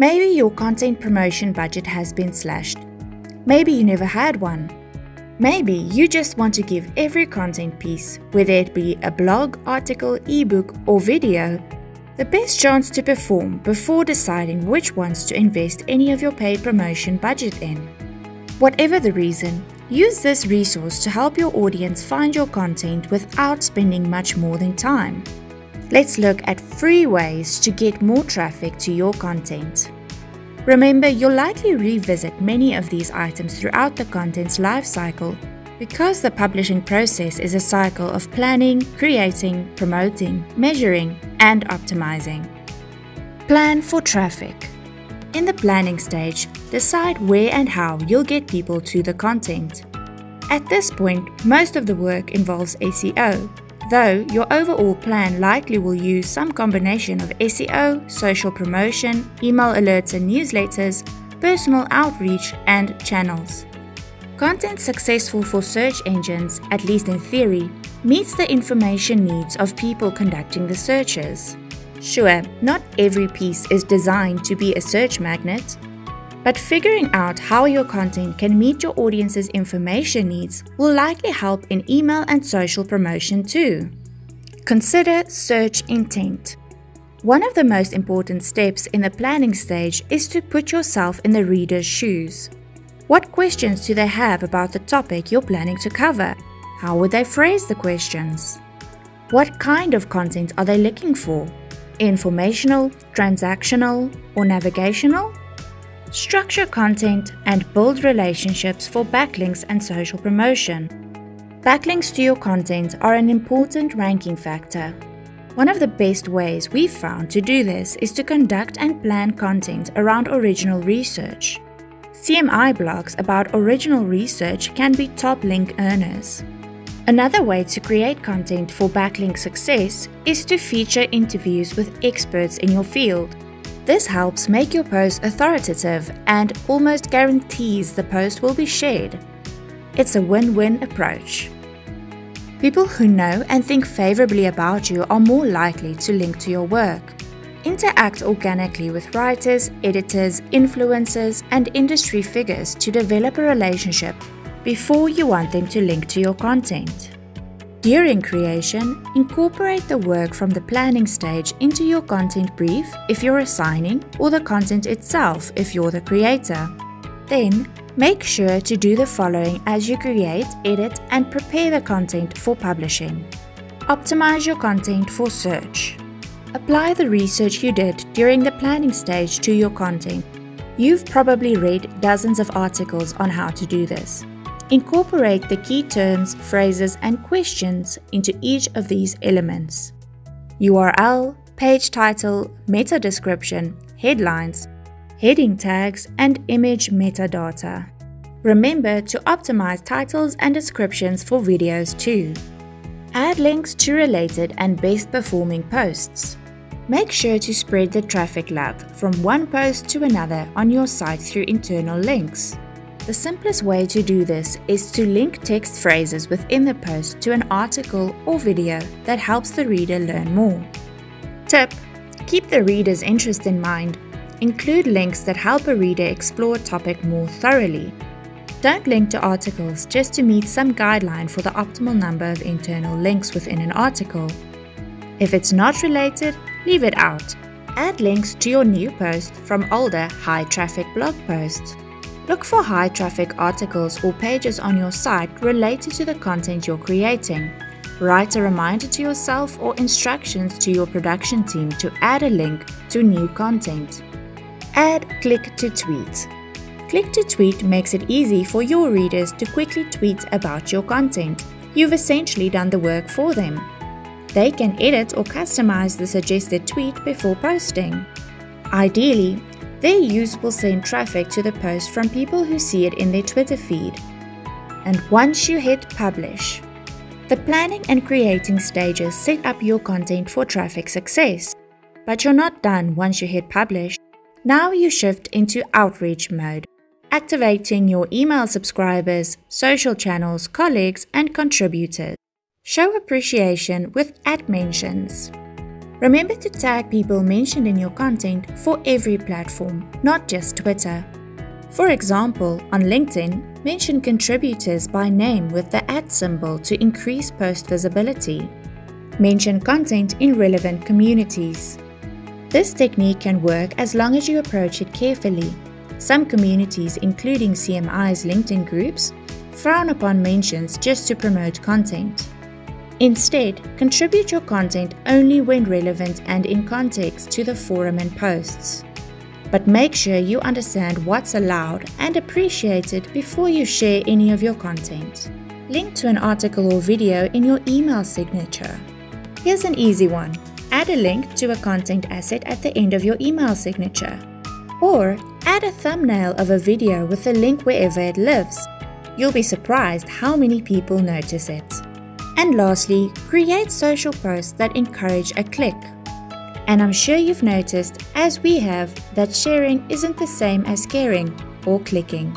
Maybe your content promotion budget has been slashed. Maybe you never had one. Maybe you just want to give every content piece, whether it be a blog, article, ebook, or video, the best chance to perform before deciding which ones to invest any of your paid promotion budget in. Whatever the reason, use this resource to help your audience find your content without spending much more than time. Let's look at free ways to get more traffic to your content. Remember, you'll likely revisit many of these items throughout the content's life cycle because the publishing process is a cycle of planning, creating, promoting, measuring, and optimizing. Plan for traffic. In the planning stage, decide where and how you'll get people to the content. At this point, most of the work involves SEO, though your overall plan likely will use some combination of SEO, social promotion, email alerts and newsletters, personal outreach, and channels. Content successful for search engines, at least in theory, meets the information needs of people conducting the searches. Sure, not every piece is designed to be a search magnet, but figuring out how your content can meet your audience's information needs will likely help in email and social promotion too. Consider search intent. One of the most important steps in the planning stage is to put yourself in the reader's shoes. What questions do they have about the topic you're planning to cover? How would they phrase the questions? What kind of content are they looking for? Informational, transactional, or navigational? Structure content and build relationships for backlinks and social promotion. Backlinks to your content are an important ranking factor. One of the best ways we've found to do this is to conduct and plan content around original research. CMI blogs about original research can be top link earners. Another way to create content for backlink success is to feature interviews with experts in your field. This helps make your post authoritative and almost guarantees the post will be shared. It's a win-win approach. People who know and think favorably about you are more likely to link to your work. Interact organically with writers, editors, influencers, and industry figures to develop a relationship before you want them to link to your content. During creation, incorporate the work from the planning stage into your content brief if you're assigning, or the content itself if you're the creator. Then, make sure to do the following as you create, edit, and prepare the content for publishing. Optimize your content for search. Apply the research you did during the planning stage to your content. You've probably read dozens of articles on how to do this. Incorporate the key terms, phrases, and questions into each of these elements. URL, page title, meta description, headlines, heading tags, and image metadata. Remember to optimize titles and descriptions for videos too. Add links to related and best performing posts. Make sure to spread the traffic love from one post to another on your site through internal links. The simplest way to do this is to link text phrases within the post to an article or video that helps the reader learn more. Tip: keep the reader's interest in mind. Include links that help a reader explore a topic more thoroughly. Don't link to articles just to meet some guideline for the optimal number of internal links within an article. If it's not related, leave it out. Add links to your new post from older high-traffic blog posts. Look for high-traffic articles or pages on your site related to the content you're creating. Write a reminder to yourself or instructions to your production team to add a link to new content. Add click to tweet. Click to tweet makes it easy for your readers to quickly tweet about your content. You've essentially done the work for them. They can edit or customize the suggested tweet before posting. Ideally, their use will send traffic to the post from people who see it in their Twitter feed. And once you hit publish, the planning and creating stages set up your content for traffic success. But you're not done once you hit publish. Now you shift into outreach mode, activating your email subscribers, social channels, colleagues, and contributors. Show appreciation with @ mentions. Remember to tag people mentioned in your content for every platform, not just Twitter. For example, on LinkedIn, mention contributors by name with the @ symbol to increase post visibility. Mention content in relevant communities. This technique can work as long as you approach it carefully. Some communities, including CMI's LinkedIn groups, frown upon mentions just to promote content. Instead, contribute your content only when relevant and in context to the forum and posts. But make sure you understand what's allowed and appreciated before you share any of your content. Link to an article or video in your email signature. Here's an easy one. Add a link to a content asset at the end of your email signature. Or add a thumbnail of a video with the link wherever it lives. You'll be surprised how many people notice it. And lastly, create social posts that encourage a click. And I'm sure you've noticed, as we have, that sharing isn't the same as caring or clicking.